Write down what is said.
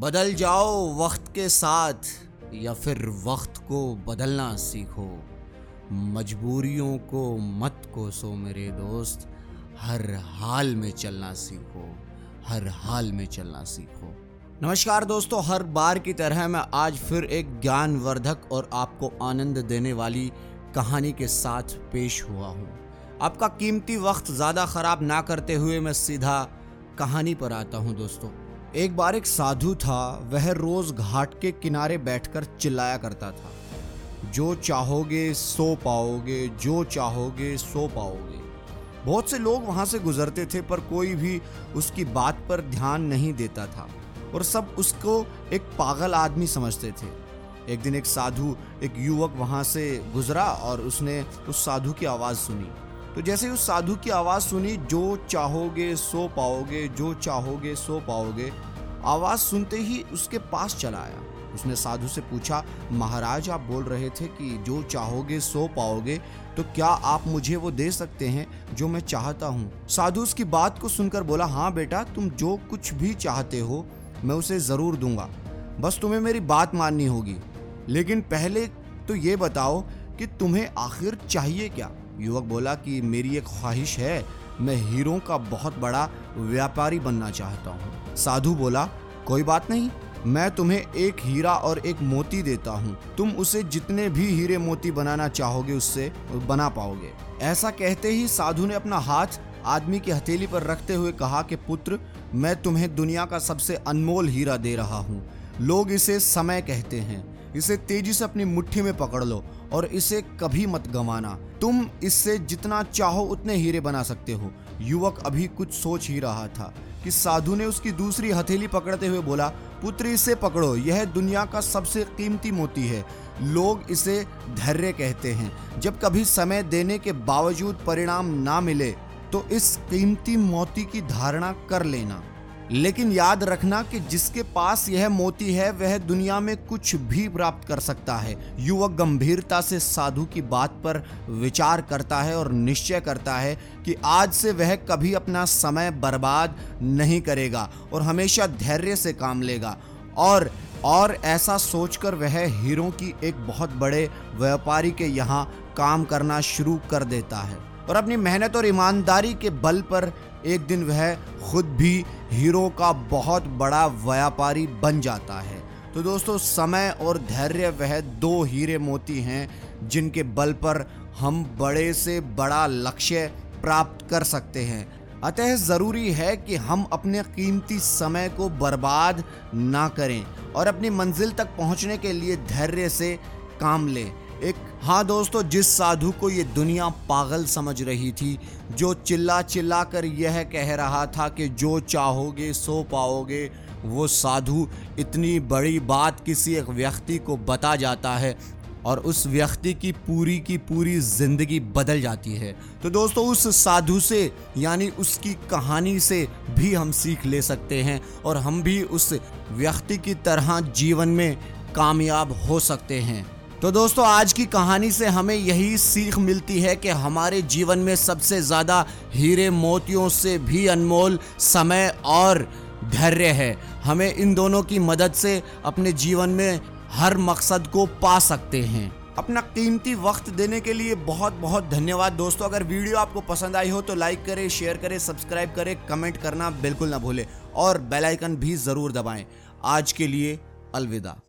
बदल जाओ वक्त के साथ या फिर वक्त को बदलना सीखो। मजबूरियों को मत कोसो मेरे दोस्त, हर हाल में चलना सीखो, हर हाल में चलना सीखो। नमस्कार दोस्तों, हर बार की तरह मैं आज फिर एक ज्ञानवर्धक और आपको आनंद देने वाली कहानी के साथ पेश हुआ हूँ। आपका कीमती वक्त ज़्यादा ख़राब ना करते हुए मैं सीधा कहानी पर आता हूँ दोस्तों। एक बार एक साधु था, वह रोज़ घाट के किनारे बैठकर चिल्लाया करता था, जो चाहोगे सो पाओगे, जो चाहोगे सो पाओगे। बहुत से लोग वहाँ से गुजरते थे पर कोई भी उसकी बात पर ध्यान नहीं देता था और सब उसको एक पागल आदमी समझते थे। एक दिन एक साधु, एक युवक वहाँ से गुजरा और उसने उस साधु की आवाज़ सुनी। तो जैसे उस साधु की आवाज़ सुनी, जो चाहोगे सो पाओगे, जो चाहोगे सो पाओगे, आवाज़ सुनते ही उसके पास चला आया। उसने साधु से पूछा, महाराज आप बोल रहे थे कि जो चाहोगे सो पाओगे, तो क्या आप मुझे वो दे सकते हैं जो मैं चाहता हूँ? साधु उसकी बात को सुनकर बोला, हाँ बेटा, तुम जो कुछ भी चाहते हो मैं उसे ज़रूर दूंगा, बस तुम्हें मेरी बात माननी होगी। लेकिन पहले तो ये बताओ कि तुम्हें आखिर चाहिए क्या? युवक बोला कि मेरी एक ख्वाहिश है, मैं हीरों का बहुत बड़ा व्यापारी बनना चाहता हूँ। साधु बोला, कोई बात नहीं, मैं तुम्हें एक हीरा और एक मोती देता हूँ, तुम उसे जितने भी हीरे मोती बनाना चाहोगे उससे बना पाओगे। ऐसा कहते ही साधु ने अपना हाथ आदमी की हथेली पर रखते हुए कहा कि पुत्र, मैं तुम्हें दुनिया का सबसे अनमोल हीरा दे रहा हूँ। लोग इसे समय कहते हैं, इसे तेजी से अपनी मुट्ठी में पकड़ लो और इसे कभी मत गंवाना। तुम इससे जितना चाहो उतने हीरे बना सकते हो। युवक अभी कुछ सोच ही रहा था कि साधु ने उसकी दूसरी हथेली पकड़ते हुए बोला, पुत्र इसे पकड़ो, यह दुनिया का सबसे कीमती मोती है। लोग इसे धैर्य कहते हैं। जब कभी समय देने के बावजूद परिणाम ना मिले तो इस कीमती मोती की धारणा कर लेना, लेकिन याद रखना कि जिसके पास यह मोती है वह दुनिया में कुछ भी प्राप्त कर सकता है। युवक गंभीरता से साधु की बात पर विचार करता है और निश्चय करता है कि आज से वह कभी अपना समय बर्बाद नहीं करेगा और हमेशा धैर्य से काम लेगा। और ऐसा सोचकर वह हीरों की एक बहुत बड़े व्यापारी के यहाँ काम करना शुरू कर देता है और अपनी मेहनत और ईमानदारी के बल पर एक दिन वह खुद भी हीरो का बहुत बड़ा व्यापारी बन जाता है। तो दोस्तों, समय और धैर्य वह दो हीरे मोती हैं जिनके बल पर हम बड़े से बड़ा लक्ष्य प्राप्त कर सकते हैं। अतः ज़रूरी है कि हम अपने कीमती समय को बर्बाद ना करें और अपनी मंजिल तक पहुंचने के लिए धैर्य से काम लें। हाँ दोस्तों, जिस साधु को ये दुनिया पागल समझ रही थी, जो चिल्ला चिल्ला कर यह कह रहा था कि जो चाहोगे सो पाओगे, वो साधु इतनी बड़ी बात किसी एक व्यक्ति को बता जाता है और उस व्यक्ति की पूरी ज़िंदगी बदल जाती है। तो दोस्तों, उस साधु से यानी उसकी कहानी से भी हम सीख ले सकते हैं और हम भी उस व्यक्ति की तरह जीवन में कामयाब हो सकते हैं। तो दोस्तों, आज की कहानी से हमें यही सीख मिलती है कि हमारे जीवन में सबसे ज़्यादा हीरे मोतियों से भी अनमोल समय और धैर्य है। हमें इन दोनों की मदद से अपने जीवन में हर मकसद को पा सकते हैं। अपना कीमती वक्त देने के लिए बहुत बहुत धन्यवाद दोस्तों। अगर वीडियो आपको पसंद आई हो तो लाइक करें, शेयर करें, सब्सक्राइब करें, कमेंट करना बिल्कुल ना भूलें और बेल आइकन भी ज़रूर दबाएँ। आज के लिए अलविदा।